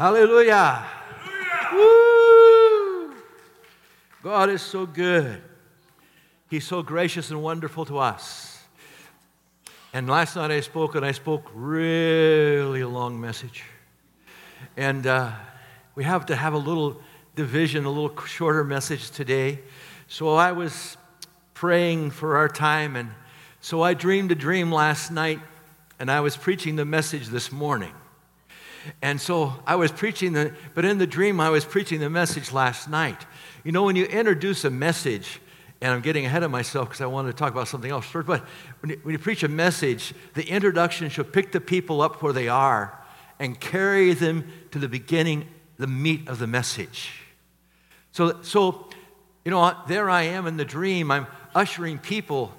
Hallelujah. Hallelujah. Woo. God is so good. He's so gracious and wonderful to us. And last night I spoke, and I spoke really long message. And we have to have a little division, a little shorter message today. So I was praying for our time, and so I dreamed a dream last night, and I was preaching the message this morning. And so I was preaching but in the dream I was preaching the message last night. You know, when you introduce a message, and I'm getting ahead of myself because I wanted to talk about something else first. But when you preach a message, the introduction should pick the people up where they are and carry them to the beginning, the meat of the message. So you know, there I am in the dream. I'm ushering people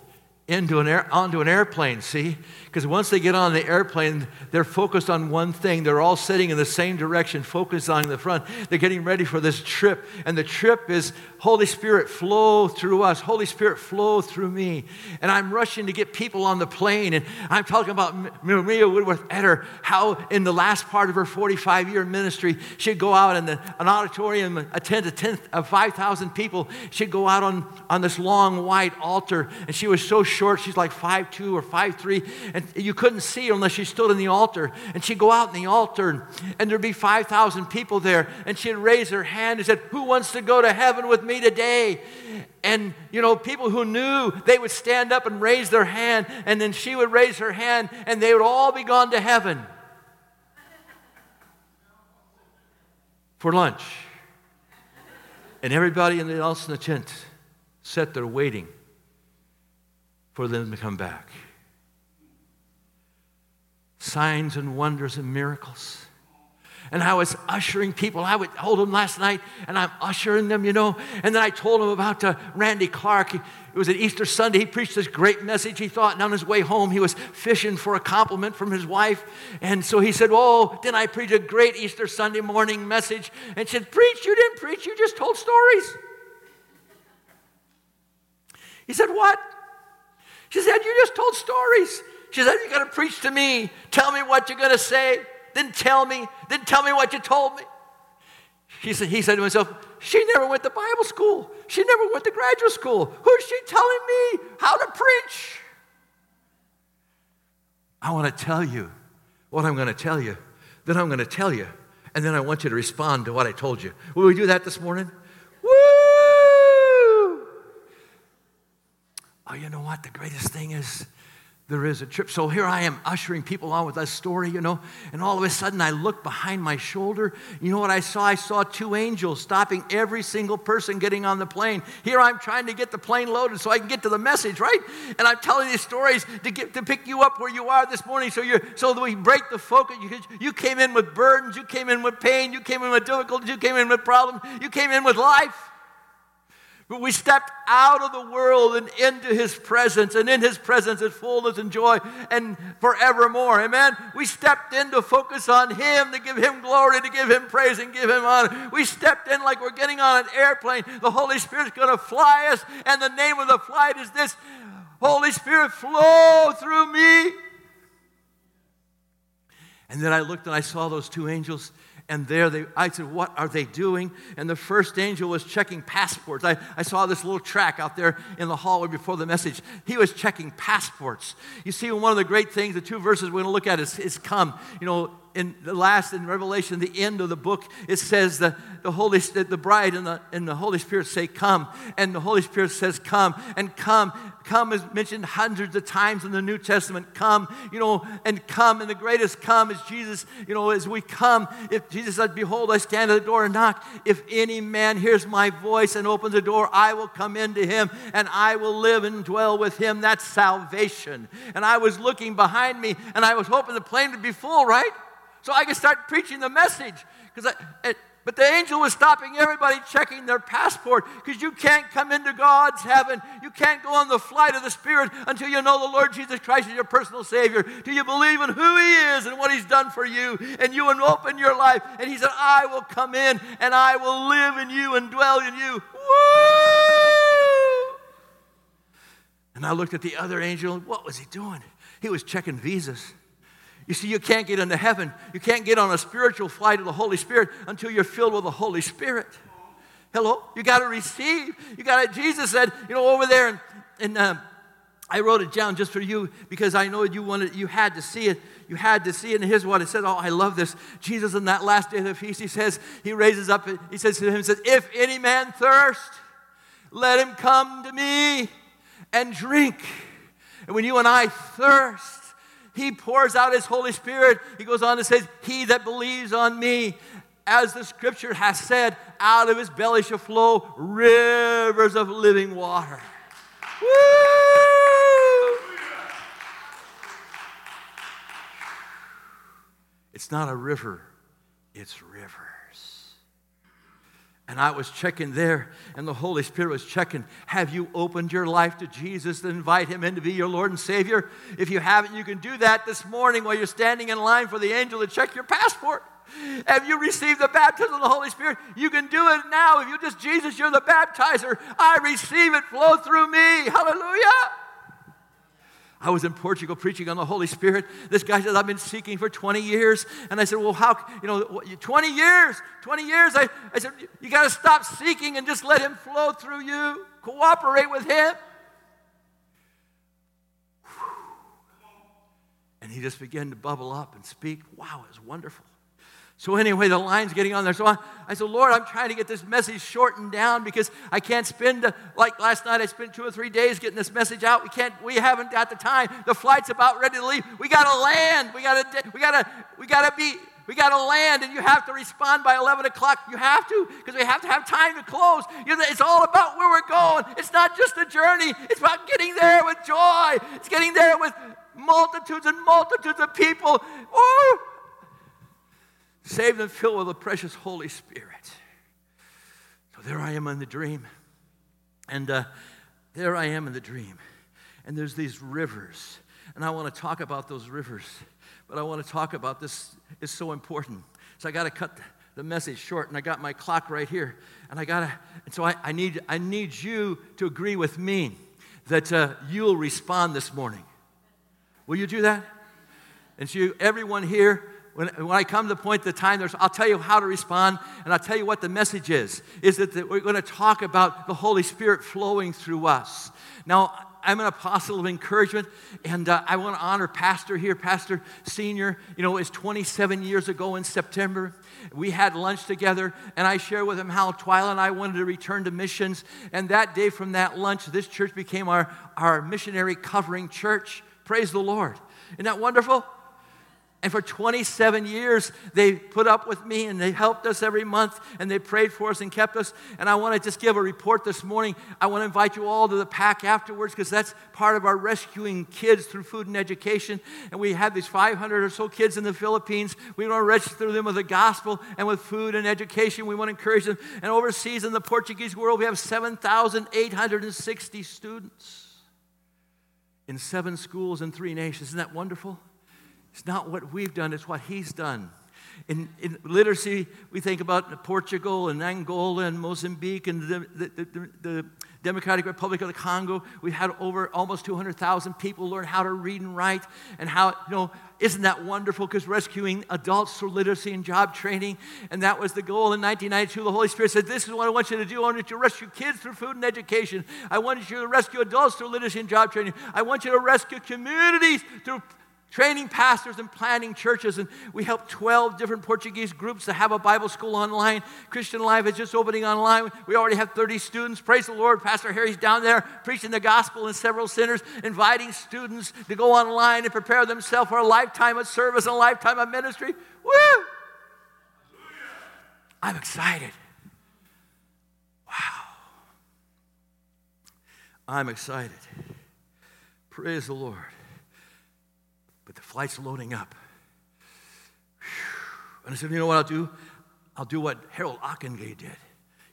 onto an airplane, see? Because once they get on the airplane, they're focused on one thing. They're all sitting in the same direction, focused on the front. They're getting ready for this trip. And the trip is, Holy Spirit, flow through us. Holy Spirit, flow through me. And I'm rushing to get people on the plane. And I'm talking about Maria Woodworth-Etter, how in the last part of her 45-year ministry, she'd go out in an auditorium, a tenth of 5,000 people. She'd go out on this long white altar. And she was so short, she's like 5'2 or 5'3, and you couldn't see her unless she stood in the altar. And she'd go out in the altar, and there'd be 5,000 people there, and she'd raise her hand and said, "Who wants to go to heaven with me today?" And, you know, people who knew, they would stand up and raise their hand, and then she would raise her hand, and they would all be gone to heaven for lunch. And everybody else in the tent sat there waiting for them to come back. Signs and wonders and miracles. And I was ushering people. I would hold them last night, and I'm ushering them, you know. And then I told them about Randy Clark. It was an Easter Sunday. He preached this great message, he thought. And on his way home, he was fishing for a compliment from his wife. And so he said, "Oh, didn't I preach a great Easter Sunday morning message?" And she said, "Preach? You didn't preach. You just told stories." He said, "What?" She said, "You just told stories." She said, "You're going to preach to me. Tell me what you're going to say. Then tell me what you told me." He said to himself, "She never went to Bible school. She never went to graduate school. Who's she telling me how to preach?" I want to tell you what I'm going to tell you. Then I'm going to tell you. And then I want you to respond to what I told you. Will we do that this morning? Oh, you know what? The greatest thing is there is a trip. So here I am ushering people on with that story, you know, and all of a sudden I look behind my shoulder. You know what I saw? I saw two angels stopping every single person getting on the plane. Here I'm trying to get the plane loaded so I can get to the message, right? And I'm telling these stories to pick you up where you are this morning so that we break the focus. You came in with burdens. You came in with pain. You came in with difficulties. You came in with problems. You came in with life. But we stepped out of the world and into His presence, and in His presence is fullness and joy and forevermore. Amen? We stepped in to focus on Him, to give Him glory, to give Him praise, and give Him honor. We stepped in like we're getting on an airplane. The Holy Spirit's going to fly us, and the name of the flight is this: Holy Spirit, flow through me. And then I looked and I saw those two angels. And I said, "What are they doing?" And the first angel was checking passports. I saw this little track out there in the hallway before the message. He was checking passports. You see, one of the great things, the two verses we're going to look at is come. You know, in Revelation, the end of the book, it says that the bride and the Holy Spirit say, "Come." And the Holy Spirit says, "Come." And "come." Come is mentioned hundreds of times in the New Testament. Come, you know, and come. And the greatest come is Jesus. You know, as we come, if Jesus said, "Behold, I stand at the door and knock. If any man hears my voice and opens the door, I will come into him, and I will live and dwell with him." That's salvation. And I was looking behind me, and I was hoping the plane would be full, right? So I could start preaching the message. But the angel was stopping everybody, checking their passport, because you can't come into God's heaven. You can't go on the flight of the Spirit until you know the Lord Jesus Christ is your personal Savior. Do you believe in who He is and what He's done for you? And you open your life. And He said, "I will come in, and I will live in you and dwell in you." Woo! And I looked at the other angel, and what was he doing? He was checking visas. You see, you can't get into heaven. You can't get on a spiritual flight of the Holy Spirit until you're filled with the Holy Spirit. Hello? You got to receive. You got to. Jesus said, you know, over there, and I wrote it down just for you because I know you had to see it. You had to see it, and here's what it says. Oh, I love this. Jesus, on that last day of the feast, he says, he raises up, he says to him, he says, if any man thirst, let him come to me and drink. And when you and I thirst, he pours out his Holy Spirit. He goes on and says, he that believes on me, as the scripture has said, out of his belly shall flow rivers of living water. Woo! It's not a river, it's rivers. And I was checking there, and the Holy Spirit was checking. Have you opened your life to Jesus to invite him in to be your Lord and Savior? If you haven't, you can do that this morning while you're standing in line for the angel to check your passport. Have you received the baptism of the Holy Spirit? You can do it now. If you just, Jesus, you're the baptizer. I receive it. Flow through me. Hallelujah. I was in Portugal preaching on the Holy Spirit. This guy said, I've been seeking for 20 years. And I said, well, how, 20 years. I said, you got to stop seeking and just let him flow through you. Cooperate with him. And he just began to bubble up and speak. Wow, it was wonderful. So anyway, the line's getting on there. So I said, Lord, I'm trying to get this message shortened down because I can't spend, like last night, I spent 2 or 3 days getting this message out. We haven't got the time. The flight's about ready to leave. We got to land. We got to land, and you have to respond by 11 o'clock. You have to, because we have to have time to close. It's all about where we're going. It's not just a journey. It's about getting there with joy. It's getting there with multitudes and multitudes of people. Oh, saved and filled with the precious Holy Spirit. So there I am in the dream. And And there's these rivers. And I want to talk about those rivers. But I want to talk about this. It's so important. So I got to cut the message short. And I got my clock right here. And I got to. And so I need you to agree with me that you'll respond this morning. Will you do that? And so everyone here. When I come to the point, the time, I'll tell you how to respond, and I'll tell you what the message is that we're going to talk about the Holy Spirit flowing through us. Now, I'm an apostle of encouragement, and I want to honor Pastor here, Pastor Senior. You know, it's 27 years ago in September. We had lunch together, and I shared with him how Twyla and I wanted to return to missions. And that day from that lunch, this church became our missionary covering church. Praise the Lord. Isn't that wonderful? And for 27 years, they put up with me, and they helped us every month, and they prayed for us and kept us. And I want to just give a report this morning. I want to invite you all to the pack afterwards, because that's part of our rescuing kids through food and education. And we have these 500 or so kids in the Philippines. We want to rescue them with the gospel and with food and education. We want to encourage them. And overseas in the Portuguese world, we have 7,860 students in 7 schools and 3 nations. Isn't that wonderful? It's not what we've done, it's what he's done. In literacy, we think about Portugal and Angola and Mozambique and the Democratic Republic of the Congo. We've had over almost 200,000 people learn how to read and write, and how, you know, isn't that wonderful? Because rescuing adults through literacy and job training, and that was the goal in 1992. The Holy Spirit said, this is what I want you to do. I want you to rescue kids through food and education. I want you to rescue adults through literacy and job training. I want you to rescue communities through training pastors and planting churches. And we helped 12 different Portuguese groups to have a Bible school online. Christian Life is just opening online. We already have 30 students. Praise the Lord. Pastor Harry's down there preaching the gospel in several centers, inviting students to go online and prepare themselves for a lifetime of service and a lifetime of ministry. Woo! I'm excited. Wow. I'm excited. Praise the Lord. But the flight's loading up. And I said, you know what I'll do? I'll do what Harold Ockenga did.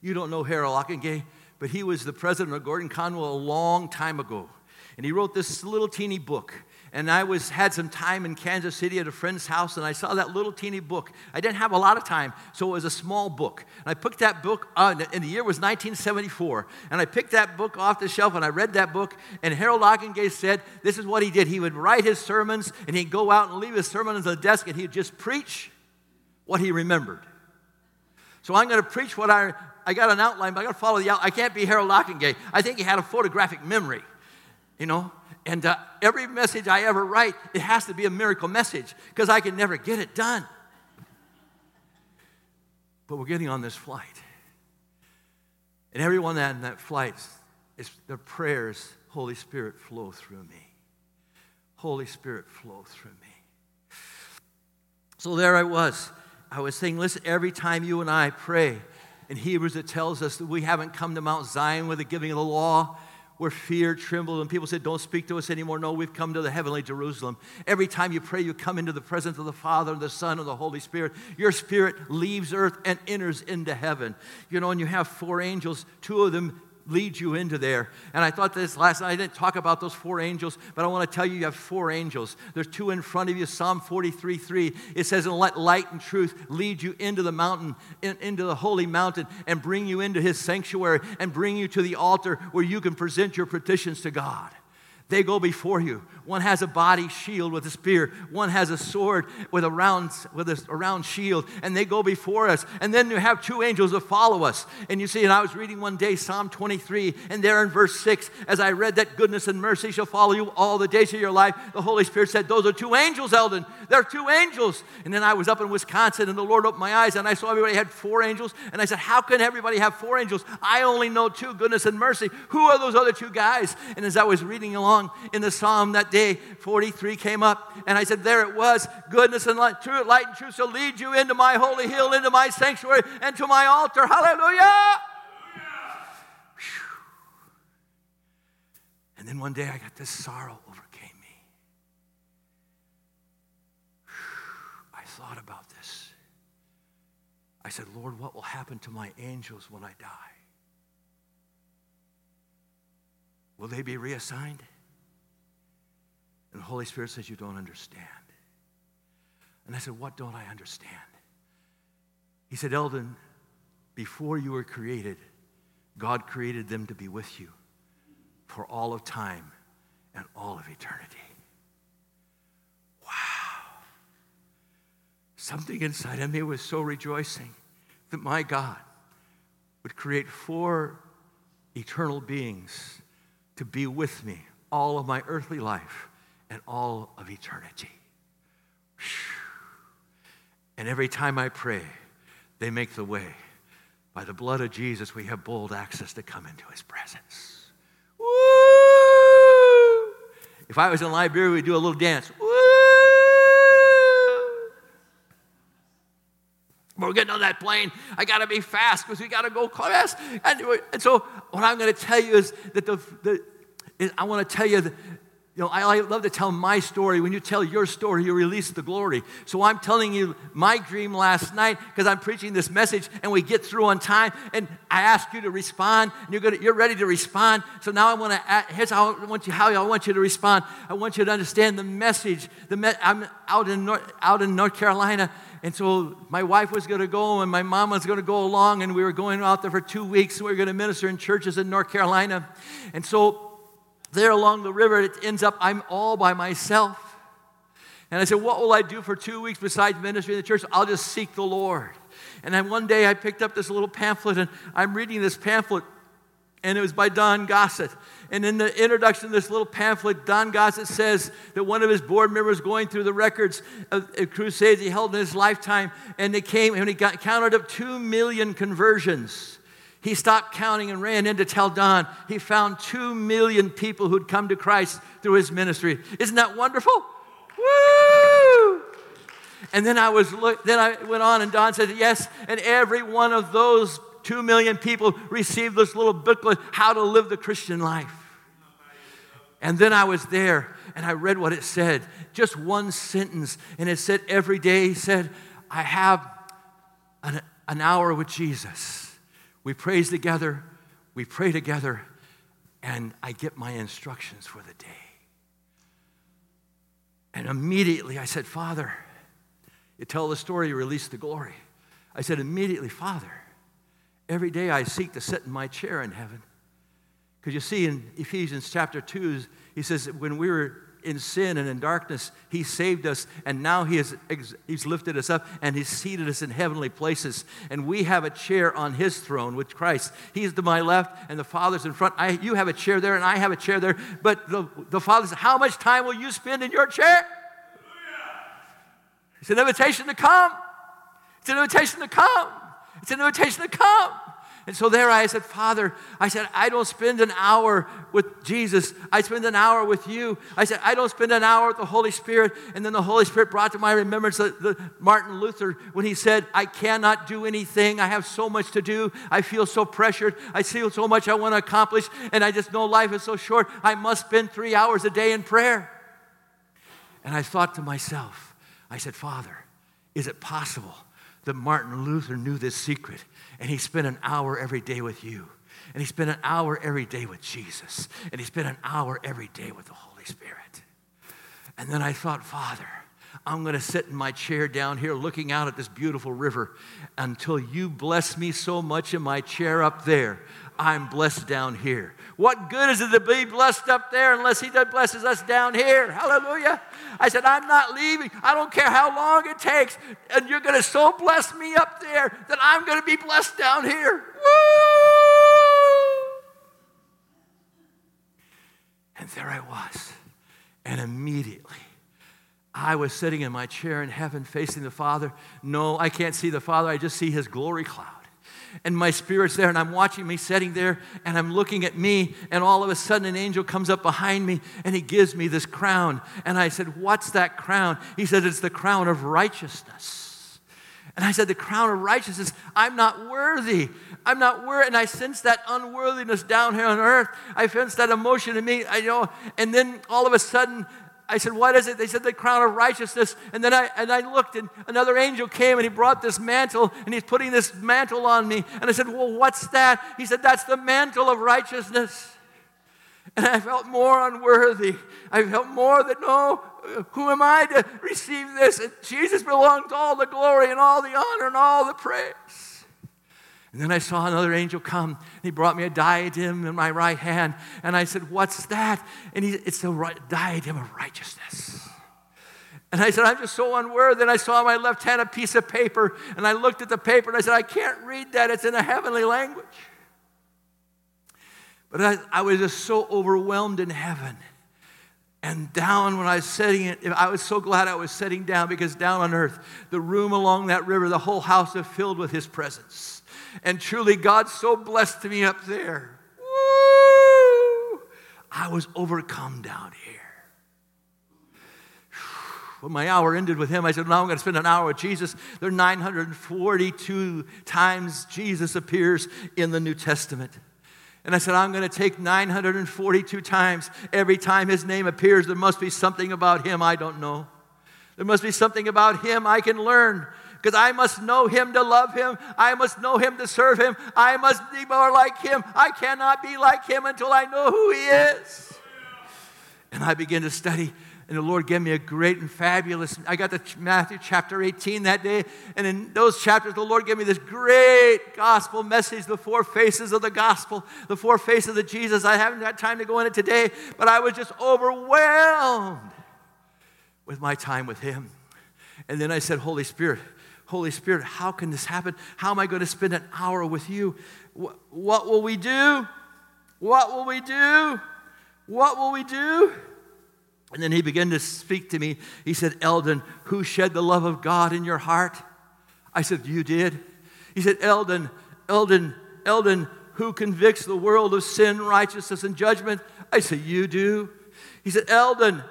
You don't know Harold Ockenga, but he was the president of Gordon-Conwell a long time ago. And he wrote this little teeny book. And I had some time in Kansas City at a friend's house, and I saw that little teeny book. I didn't have a lot of time, so it was a small book. And I picked that book, and the year was 1974. And I picked that book off the shelf, and I read that book. And Harold Ockenga said, this is what he did. He would write his sermons, and he'd go out and leave his sermons on the desk, and he'd just preach what he remembered. So I'm going to preach what I got an outline, but I got to follow the outline. I can't be Harold Ockenga. I think he had a photographic memory, you know. And every message I ever write, it has to be a miracle message because I can never get it done. But we're getting on this flight. And everyone on that flight, their prayers, Holy Spirit, flow through me. Holy Spirit, flow through me. So there I was. I was saying, listen, every time you and I pray, in Hebrews it tells us that we haven't come to Mount Zion with the giving of the law, where fear trembled and people said, don't speak to us anymore. No, we've come to the heavenly Jerusalem. Every time you pray, you come into the presence of the Father, the Son, and the Holy Spirit. Your spirit leaves earth and enters into heaven. You know, and you have four angels. Two of them lead you into there. And I thought this last night, I didn't talk about those four angels, but I want to tell you have four angels. There's two in front of you. Psalm 43:3, it says, and let light and truth lead you into the mountain, into the holy mountain, and bring you into his sanctuary, and bring you to the altar where you can present your petitions to God. They go before you. One has a body shield with a spear. One has a sword with a round shield. And they go before us. And then you have two angels that follow us. And you see, and I was reading one day Psalm 23. And there in verse 6, as I read that goodness and mercy shall follow you all the days of your life, the Holy Spirit said, those are two angels, Eldon. They're two angels. And then I was up in Wisconsin, and the Lord opened my eyes, and I saw everybody had four angels. And I said, how can everybody have four angels? I only know two, goodness and mercy. Who are those other two guys? And as I was reading along, in the psalm that day, 43 came up, and I said, there it was, goodness and light and truth shall lead you into my holy hill, into my sanctuary, and to my altar. Hallelujah! Hallelujah. And then one day I got this sorrow overcame me. I thought about this. I said, Lord, what will happen to my angels when I die? Will they be reassigned? And the Holy Spirit says, you don't understand. And I said, what don't I understand? He said, Eldon, before you were created, God created them to be with you for all of time and all of eternity. Wow. Something inside of me was so rejoicing that my God would create four eternal beings to be with me all of my earthly life and all of eternity. And every time I pray, they make the way. By the blood of Jesus, we have bold access to come into his presence. Woo! If I was in Liberia, we'd do a little dance. Woo! We're getting on that plane. I got to be fast because we got to go class. And so what I'm going to tell you is that I want to tell you that, you know, I love to tell my story. When you tell your story, you release the glory. So I'm telling you my dream last night because I'm preaching this message and we get through on time and I ask you to respond and you're ready to respond. So now I want you to respond. I want you to understand the message. I'm out in North Carolina. And so my wife was going to go and my mom was going to go along and we were going out there for 2 weeks and we were going to minister in churches in North Carolina. And so there along the river, it ends up, I'm all by myself. And I said, what will I do for 2 weeks besides ministry in the church? I'll just seek the Lord. And then one day I picked up this little pamphlet, and I'm reading this pamphlet, and it was by Don Gossett. And in the introduction to this little pamphlet, Don Gossett says that one of his board members going through the records of crusades he held in his lifetime, and they came, and he counted up 2 million conversions. He stopped counting and ran in to tell Don. He found 2 million people who'd come to Christ through his ministry. Isn't that wonderful? Woo! And then I went on, and Don said, yes, and every one of those 2 million people received this little booklet, How to Live the Christian Life. And then I was there, and I read what it said, just one sentence, and it said every day, he said, I have an hour with Jesus. We praise together, we pray together, and I get my instructions for the day. And immediately I said, Father, you tell the story, you release the glory. I said immediately, Father, every day I seek to sit in my chair in heaven. Because you see in Ephesians chapter 2, he says when we were in sin and in darkness, he saved us, and now he's lifted us up and he's seated us in heavenly places, and we have a chair on his throne with Christ. He's to my left and the Father's in front. You have a chair there and I have a chair there, but the Father says, how much time will you spend in your chair? It's an invitation to come. It's an invitation to come. It's an invitation to come. And so there I said, Father, I said, I don't spend an hour with Jesus. I spend an hour with you. I said, I don't spend an hour with the Holy Spirit. And then the Holy Spirit brought to my remembrance Martin Luther when he said, I cannot do anything. I have so much to do. I feel so pressured. I feel so much I want to accomplish. And I just know life is so short. I must spend 3 hours a day in prayer. And I thought to myself, I said, Father, is it possible that Martin Luther knew this secret, and he spent an hour every day with you, and he spent an hour every day with Jesus, and he spent an hour every day with the Holy Spirit? And then I thought, Father, I'm going to sit in my chair down here looking out at this beautiful river until you bless me so much in my chair up there. I'm blessed down here. What good is it to be blessed up there unless he blesses us down here? Hallelujah. I said, I'm not leaving. I don't care how long it takes. And you're going to so bless me up there that I'm going to be blessed down here. Woo! And there I was. And immediately, I was sitting in my chair in heaven facing the Father. No, I can't see the Father. I just see his glory cloud. And my spirit's there, and I'm watching me sitting there, and I'm looking at me, and all of a sudden an angel comes up behind me, and he gives me this crown. And I said, what's that crown? He said, it's the crown of righteousness. And I said, the crown of righteousness, I'm not worthy. I'm not worthy. And I sense that unworthiness down here on earth. I sense that emotion in me. And then all of a sudden, I said, what is it? They said, the crown of righteousness. And then I looked, and another angel came, and he brought this mantle, and he's putting this mantle on me. And I said, well, what's that? He said, that's the mantle of righteousness. And I felt more unworthy. I felt more that, no, who am I to receive this? And Jesus belongs all the glory and all the honor and all the praise. And then I saw another angel come, and he brought me a diadem in my right hand. And I said, what's that? And it's the diadem of righteousness. And I said, I'm just so unworthy. And I saw in my left hand a piece of paper, and I looked at the paper, and I said, I can't read that. It's in a heavenly language. But I was just so overwhelmed in heaven. And down when I was sitting, I was so glad I was sitting down, because down on earth, the room along that river, the whole house is filled with his presence. And truly, God so blessed me up there. Woo! I was overcome down here. When my hour ended with him, I said, now I'm going to spend an hour with Jesus. There are 942 times Jesus appears in the New Testament. And I said, I'm going to take 942 times. Every time his name appears, there must be something about him I don't know. There must be something about him I can learn. Because I must know him to love him. I must know him to serve him. I must be more like him. I cannot be like him until I know who he is. And I began to study. And the Lord gave me a great and fabulous, I got to Matthew chapter 18 that day. And in those chapters, the Lord gave me this great gospel message, the four faces of the gospel, the four faces of Jesus. I haven't had time to go in it today, but I was just overwhelmed with my time with him. And then I said, Holy Spirit, how can this happen? How am I going to spend an hour with you? What will we do? What will we do? What will we do? And then he began to speak to me. He said, Eldon, who shed the love of God in your heart? I said, you did. He said, Eldon, who convicts the world of sin, righteousness, and judgment? I said, you do. He said, Eldon,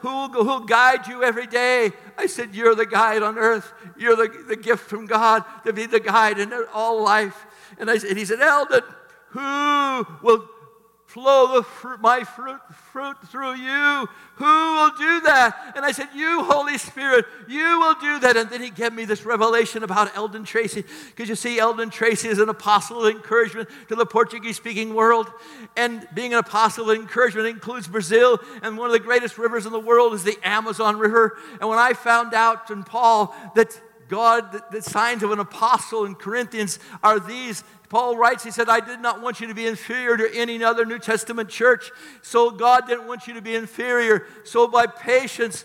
who'll guide you every day? I said, you're the guide on earth. You're the gift from God to be the guide in all life. And he said, Eldon, who will flow the my fruit through you. Who will do that? And I said, you, Holy Spirit, you will do that. And then he gave me this revelation about Eldon Tracy. Because you see, Eldon Tracy is an apostle of encouragement to the Portuguese-speaking world. And being an apostle of encouragement includes Brazil. And one of the greatest rivers in the world is the Amazon River. And when I found out from Paul that God, the signs of an apostle in Corinthians are these. Paul writes, he said, I did not want you to be inferior to any other New Testament church. So God didn't want you to be inferior. So by patience,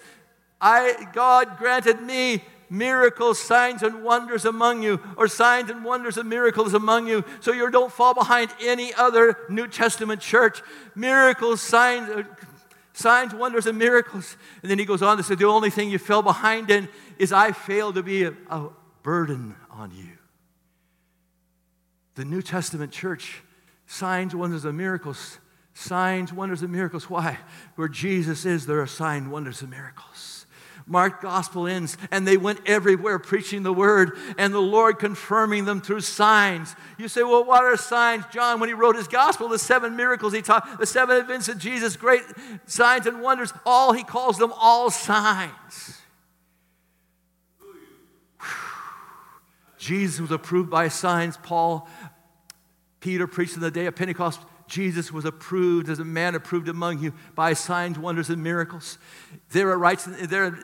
God granted me miracles, signs, and wonders among you, or signs and wonders and miracles among you, so you don't fall behind any other New Testament church. Miracles, signs, wonders, and miracles. And then he goes on to say, the only thing you fell behind in is I failed to be a burden on you. The New Testament church, signs, wonders, and miracles. Signs, wonders, and miracles. Why? Where Jesus is, there are signs, wonders, and miracles. Mark gospel ends, and they went everywhere preaching the word, and the Lord confirming them through signs. You say, well, what are signs? John, when he wrote his gospel, the seven miracles he taught, the seven events of Jesus, great signs and wonders, all he calls them all signs. Jesus was approved by signs. Peter preached on the day of Pentecost. Jesus was approved as a man approved among you by signs, wonders, and miracles. There it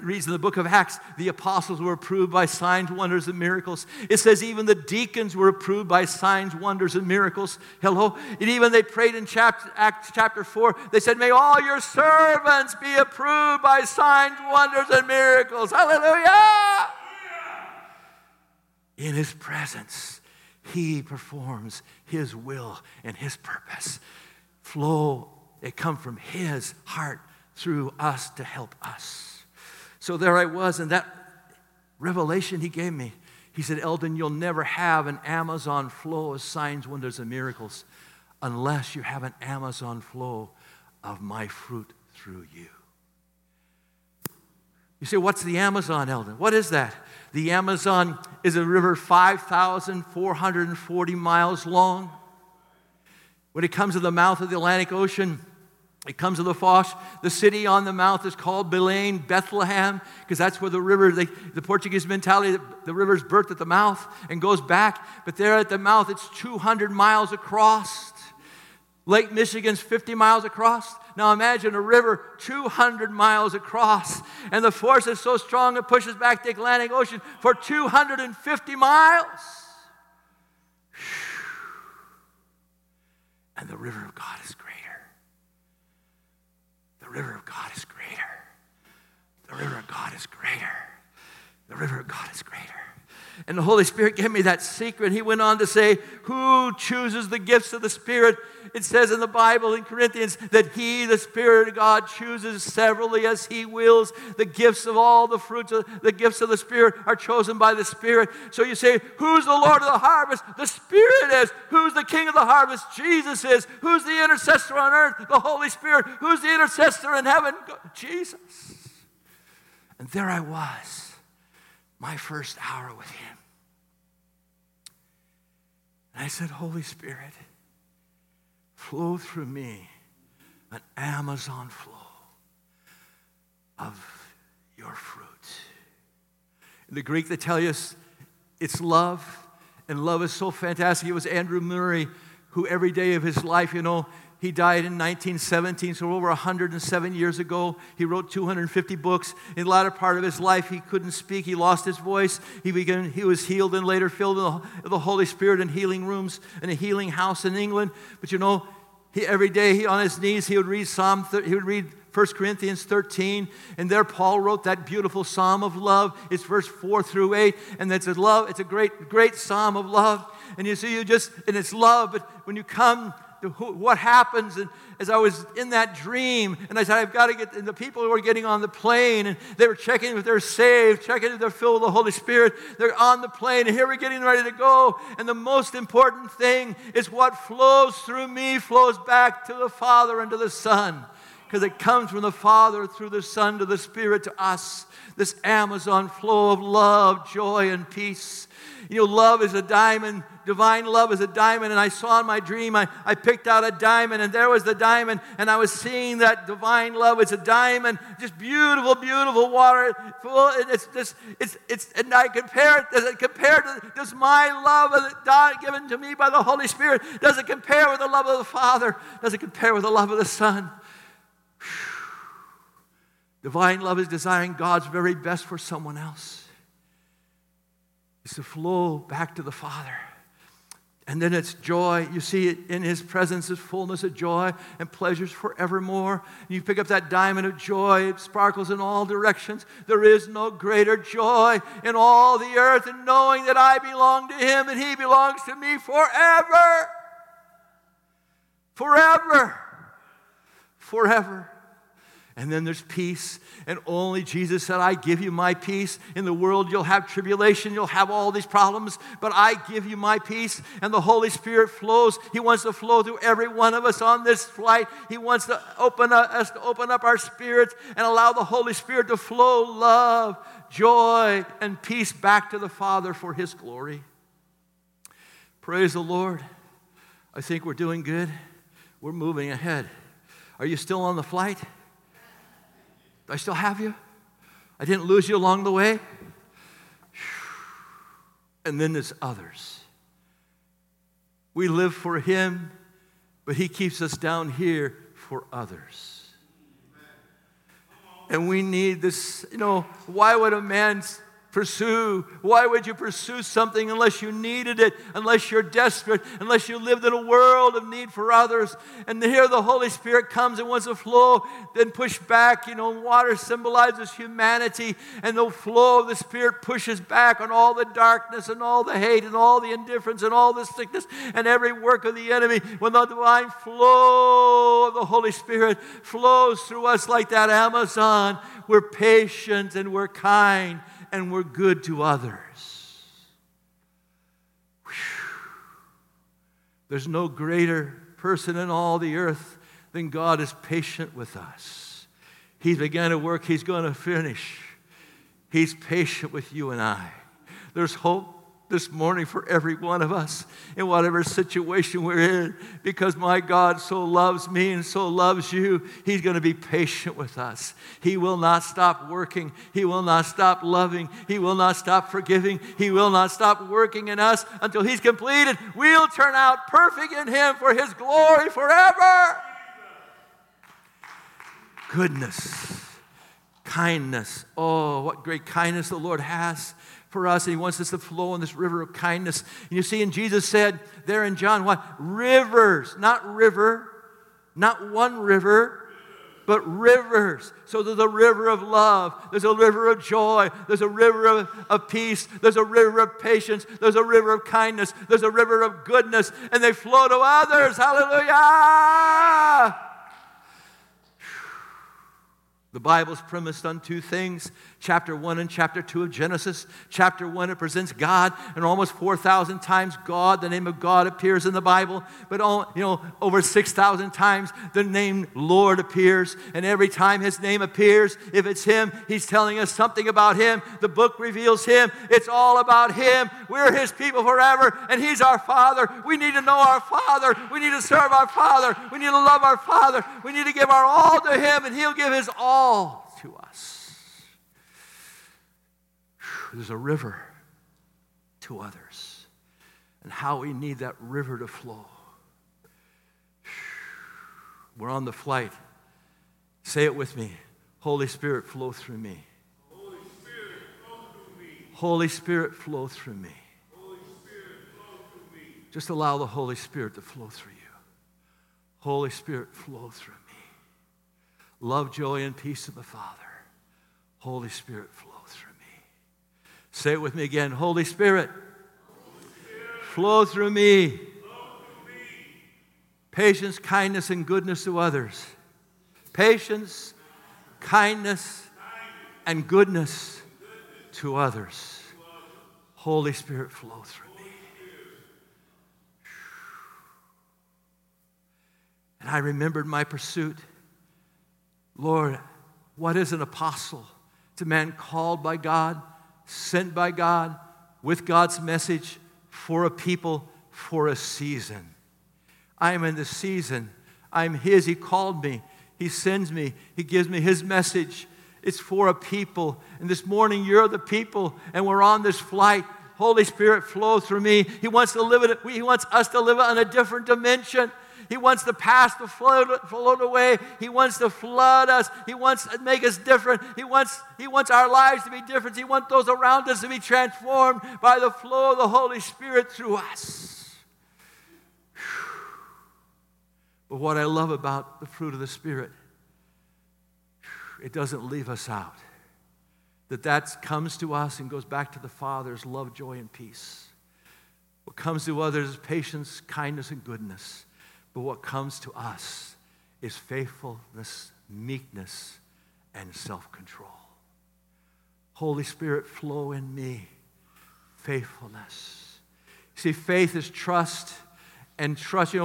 reads in the book of Acts, the apostles were approved by signs, wonders, and miracles. It says even the deacons were approved by signs, wonders, and miracles. Hello? And even they prayed in Acts chapter 4. They said, may all your servants be approved by signs, wonders, and miracles. Hallelujah! In his presence, he performs his will and his purpose. Flow, it come from his heart through us to help us. So there I was, and that revelation he gave me. He said, Eldon, you'll never have an Amazon flow of signs, wonders, and miracles unless you have an Amazon flow of my fruit through you. You say, what's the Amazon, Eldon? What is that? The Amazon is a river 5,440 miles long. When it comes to the mouth of the Atlantic Ocean, it comes to the Foch. The city on the mouth is called Belém, Bethlehem, because that's where the river, the Portuguese mentality, the river's birthed at the mouth and goes back. But there at the mouth, it's 200 miles across. Lake Michigan's 50 miles across. Now imagine a river 200 miles across, and the force is so strong it pushes back the Atlantic Ocean for 250 miles. And the river of God is greater. The river of God is greater. The river of God is greater. The river of God is greater. And the Holy Spirit gave me that secret. He went on to say, who chooses the gifts of the Spirit? It says in the Bible in Corinthians that he, the Spirit of God, chooses severally as he wills. The gifts of all the fruits of the gifts of the Spirit are chosen by the Spirit. So you say, who's the Lord of the harvest? The Spirit is. Who's the King of the harvest? Jesus is. Who's the intercessor on earth? The Holy Spirit. Who's the intercessor in heaven? Jesus. And there I was. My first hour with him. And I said, Holy Spirit, flow through me an Amazon flow of your fruit. In the Greek, they tell you it's love, and love is so fantastic. It was Andrew Murray who every day of his life, he died in 1917, so over 107 years ago. He wrote 250 books. In the latter part of his life, he couldn't speak. He lost his voice. He was healed and later filled with the Holy Spirit in healing rooms in a healing house in England. But every day on his knees, he would read 1 Corinthians 13, and there Paul wrote that beautiful psalm of love. It's verse 4 through 8, and it's a great, great psalm of love. And and it's love, but when you come, what happens? And as I was in that dream, and I said, I've got to get, and the people who were getting on the plane, and they were checking if they're saved, checking if they're filled with the Holy Spirit. They're on the plane, and here we're getting ready to go. And the most important thing is what flows through me flows back to the Father and to the Son, because it comes from the Father through the Son to the Spirit to us. This Amazon flow of love, joy, and peace. Love is a diamond divine love is a diamond, and I saw in my dream, I picked out a diamond, and there was the diamond, and I was seeing that divine love is a diamond, just beautiful, beautiful water, full, and I compare it to, does my love that God given to me by the Holy Spirit, does it compare with the love of the Father? Does it compare with the love of the Son? Divine love is desiring God's very best for someone else. It's to flow back to the Father. And then it's joy. You see it in His presence is fullness of joy and pleasures forevermore. And you pick up that diamond of joy. It sparkles in all directions. There is no greater joy in all the earth than knowing that I belong to Him and He belongs to me forever. Forever. Forever. And then there's peace. And only Jesus said, I give you my peace. In the world you'll have tribulation, you'll have all these problems, but I give you my peace. And the Holy Spirit flows. He wants to flow through every one of us on this flight. He wants to open up our spirits and allow the Holy Spirit to flow love, joy, and peace back to the Father for His glory. Praise the Lord. I think we're doing good. We're moving ahead. Are you still on the flight? I still have you? I didn't lose you along the way? And then there's others. We live for Him, but He keeps us down here for others. And we need this, why would a man pursue? Why would you pursue something unless you needed it, unless you're desperate, unless you lived in a world of need for others? And here the Holy Spirit comes and wants to flow, then push back. Water symbolizes humanity, and the flow of the Spirit pushes back on all the darkness and all the hate and all the indifference and all the sickness and every work of the enemy. When the divine flow of the Holy Spirit flows through us like that Amazon, we're patient and we're kind. And we're good to others. Whew. There's no greater person in all the earth than God is patient with us. He began a work, He's going to finish. He's patient with you and I. There's hope this morning for every one of us in whatever situation we're in, because my God so loves me and so loves you. He's going to be patient with us. He will not stop working. He will not stop loving. He will not stop forgiving. He will not stop working in us until He's completed. We'll turn out perfect in Him for His glory forever. Goodness, kindness. Oh, what great kindness the Lord has for us, and He wants us to flow in this river of kindness. And you see, and Jesus said there in John, what? Rivers, not river, not one river, but rivers. So there's a river of love. There's a river of joy. There's a river of peace. There's a river of patience. There's a river of kindness. There's a river of goodness. And they flow to others. Hallelujah! The Bible is premised on two things, chapter 1 and chapter 2 of Genesis. Chapter 1, it presents God, and almost 4,000 times God, the name of God appears in the Bible, but over 6,000 times the name Lord appears, and every time His name appears, if it's Him, He's telling us something about Him. The book reveals Him. It's all about Him. We're His people forever, and He's our Father. We need to know our Father. We need to serve our Father. We need to love our Father. We need to give our all to Him, and He'll give His all to us. There's a river to others, and how we need that river to flow. We're on the flight. Say it with me. Holy Spirit, flow through me. Holy Spirit, flow through me. Holy Spirit, flow through me. Holy Spirit, flow through me. Just allow the Holy Spirit to flow through you. Holy Spirit, flow through me. Love, joy, and peace of the Father. Holy Spirit, flow through me. Say it with me again. Holy Spirit, flow through me. Flow through me. Patience, kindness, and goodness to others. Patience, kindness, and goodness to others. Holy Spirit, flow through me. And I remembered my pursuit. Lord, what is an apostle? It's a man called by God, sent by God, with God's message for a people for a season. I'm in the season. I'm His. He called me. He sends me. He gives me His message. It's for a people. And this morning, you're the people, and we're on this flight. Holy Spirit, flow through me. He wants to live it. He wants us to live on a different dimension. He wants the past to float away. He wants to flood us. He wants to make us different. He wants our lives to be different. He wants those around us to be transformed by the flow of the Holy Spirit through us. But what I love about the fruit of the Spirit, it doesn't leave us out. That comes to us and goes back to the Father's love, joy, and peace. What comes to others is patience, kindness, and goodness. But what comes to us is faithfulness, meekness, and self-control. Holy Spirit, flow in me. Faithfulness. See, faith is trust, and trust,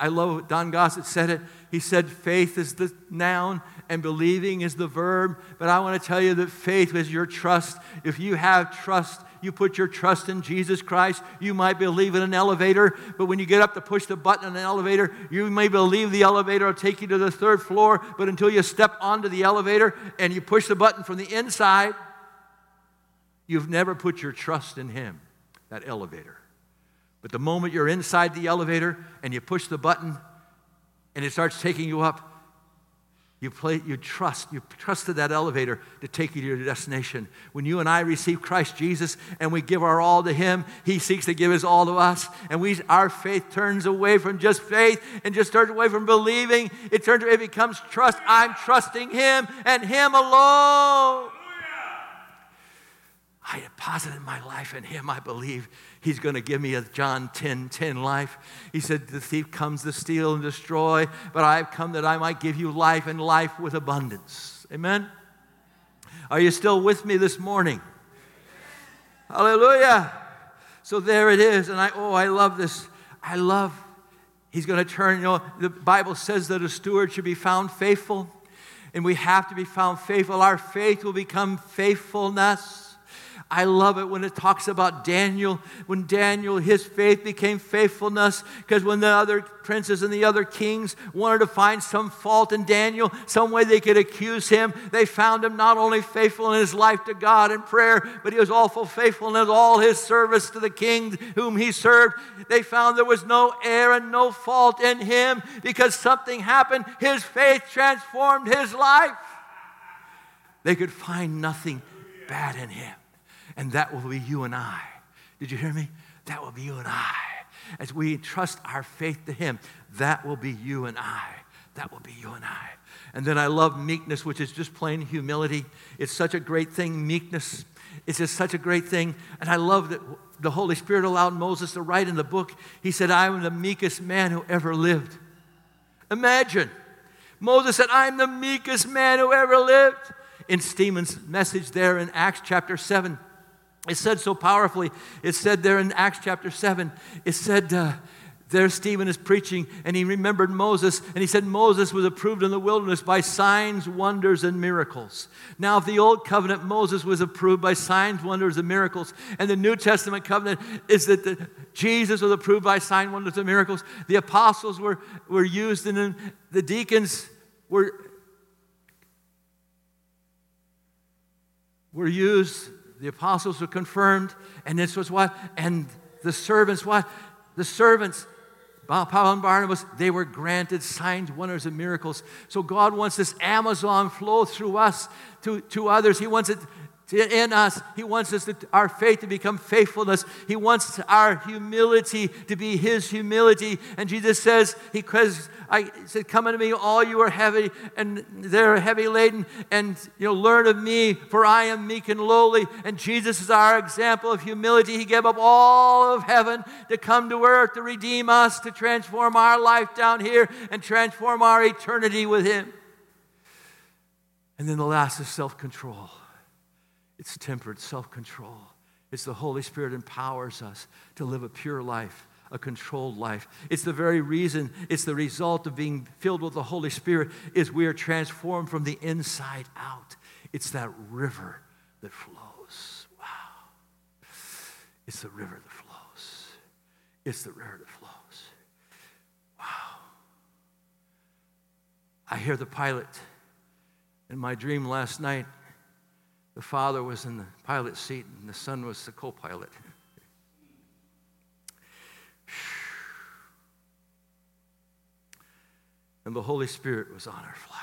I love what Don Gossett said it. He said faith is the noun and believing is the verb. But I want to tell you that faith is your trust. If you have trust, you put your trust in Jesus Christ, you might believe in an elevator. But when you get up to push the button on an elevator, you may believe the elevator will take you to the third floor. But until you step onto the elevator and you push the button from the inside, you've never put your trust in Him, that elevator. But the moment you're inside the elevator and you push the button and it starts taking you up, you trusted that elevator to take you to your destination. When you and I receive Christ Jesus and we give our all to Him, He seeks to give His all to us. And our faith turns away from just faith and just turns away from believing. It becomes trust. I'm trusting Him and Him alone. I deposited my life in Him. I believe He's going to give me a John 10:10 life. He said, the thief comes to steal and destroy, but I have come that I might give you life and life with abundance. Amen? Are you still with me this morning? Hallelujah. So there it is. And I love this. He's going to turn, the Bible says that a steward should be found faithful, and we have to be found faithful. Our faith will become faithfulness. I love it when it talks about Daniel. When Daniel, his faith became faithfulness, because when the other princes and the other kings wanted to find some fault in Daniel, some way they could accuse him, they found him not only faithful in his life to God and prayer, but he was also faithful in all his service to the king whom he served. They found there was no error and no fault in him because something happened. His faith transformed his life. They could find nothing bad in him. And that will be you and I. Did you hear me? That will be you and I. As we trust our faith to Him, that will be you and I. That will be you and I. And then I love meekness, which is just plain humility. It's such a great thing, meekness. It's just such a great thing. And I love that the Holy Spirit allowed Moses to write in the book. He said, I am the meekest man who ever lived. Imagine. Moses said, I am the meekest man who ever lived. In Stephen's message there in Acts chapter 7. It said so powerfully. It said there in Acts chapter 7, it said there Stephen is preaching, and he remembered Moses, and he said Moses was approved in the wilderness by signs, wonders, and miracles. Now, if the Old Covenant, Moses was approved by signs, wonders, and miracles, and the New Testament covenant is that Jesus was approved by signs, wonders, and miracles. The apostles were used, and the deacons were used. The apostles were confirmed, and this was what? And the servants, what? The servants, Paul and Barnabas, they were granted signs, wonders, and miracles. So God wants this Amazon flow through us to others. He wants it in us. He wants us our faith to become faithfulness. He wants our humility to be His humility. And Jesus says, I said, come unto me, all you are heavy, and they're heavy laden, and learn of me, for I am meek and lowly. And Jesus is our example of humility. He gave up all of heaven to come to earth, to redeem us, to transform our life down here, and transform our eternity with Him. And then the last is self-control. It's tempered self-control. It's the Holy Spirit empowers us to live a pure life, a controlled life. It's the very reason, it's the result of being filled with the Holy Spirit is we are transformed from the inside out. It's that river that flows. Wow. It's the river that flows. It's the river that flows. Wow. I hear the pilot. In my dream last night, the father was in the pilot seat and the son was the co-pilot. And the Holy Spirit was on our flight.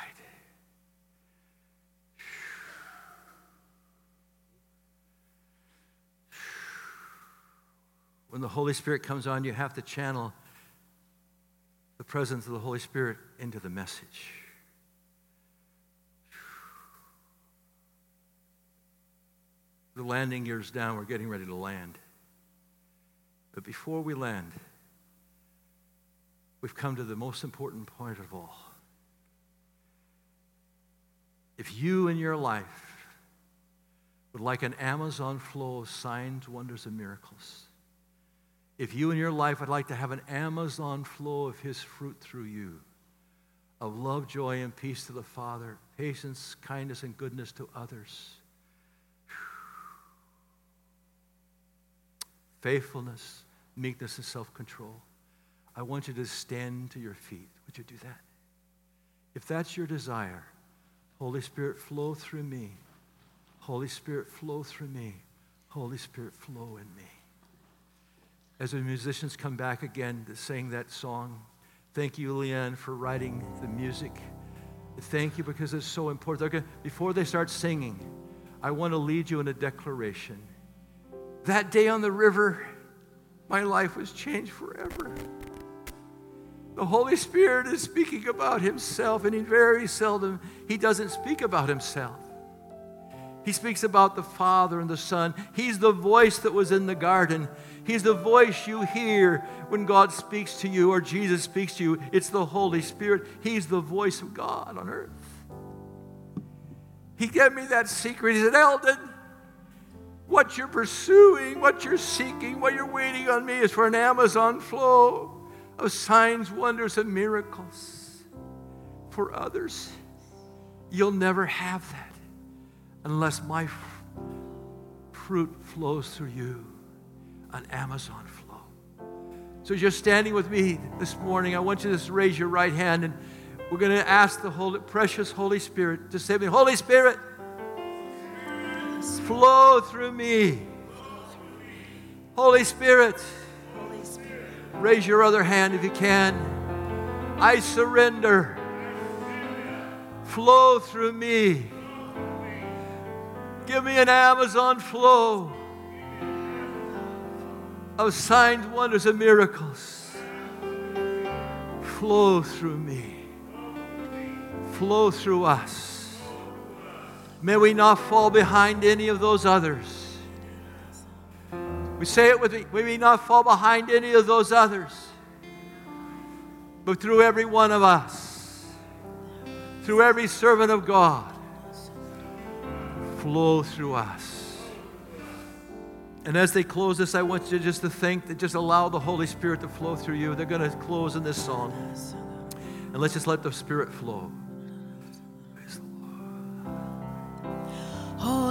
When the Holy Spirit comes on, you have to channel the presence of the Holy Spirit into the message. The landing gear's down. We're getting ready to land. But before we land, we've come to the most important point of all. If you in your life would like an Amazon flow of signs, wonders, and miracles, if you in your life would like to have an Amazon flow of His fruit through you, of love, joy, and peace to the Father, patience, kindness, and goodness to others, faithfulness, meekness, and self-control, I want you to stand to your feet. Would you do that? If that's your desire, Holy Spirit, flow through me. Holy Spirit, flow through me. Holy Spirit, flow in me. As the musicians come back again to sing that song, thank you, Leanne, for writing the music. Thank you, because it's so important. Before they start singing, I want to lead you in a declaration. That day on the river, my life was changed forever. The Holy Spirit is speaking about Himself, and He doesn't speak about Himself. He speaks about the Father and the Son. He's the voice that was in the garden. He's the voice you hear when God speaks to you or Jesus speaks to you. It's the Holy Spirit. He's the voice of God on earth. He gave me that secret. He said, Eldon, what you're pursuing, what you're seeking, what you're waiting on me is for an Amazon flow of signs, wonders, and miracles for others. You'll never have that unless my fruit flows through you, an Amazon flow. So as you're standing with me this morning, I want you to just raise your right hand, and we're going to ask the precious Holy Spirit to say to me, Holy Spirit, flow through me. Holy Spirit, raise your other hand if you can. I surrender. Flow through me. Give me an Amazon flow of signs, wonders, and miracles. Flow through me. Flow through us. May we not fall behind any of those others. We say it with me. We may not fall behind any of those others, but through every one of us, through every servant of God, flow through us. And as they close this, I want you just to think that just allow the Holy Spirit to flow through you. They're going to close in this song. And let's just let the Spirit flow. Praise the Lord.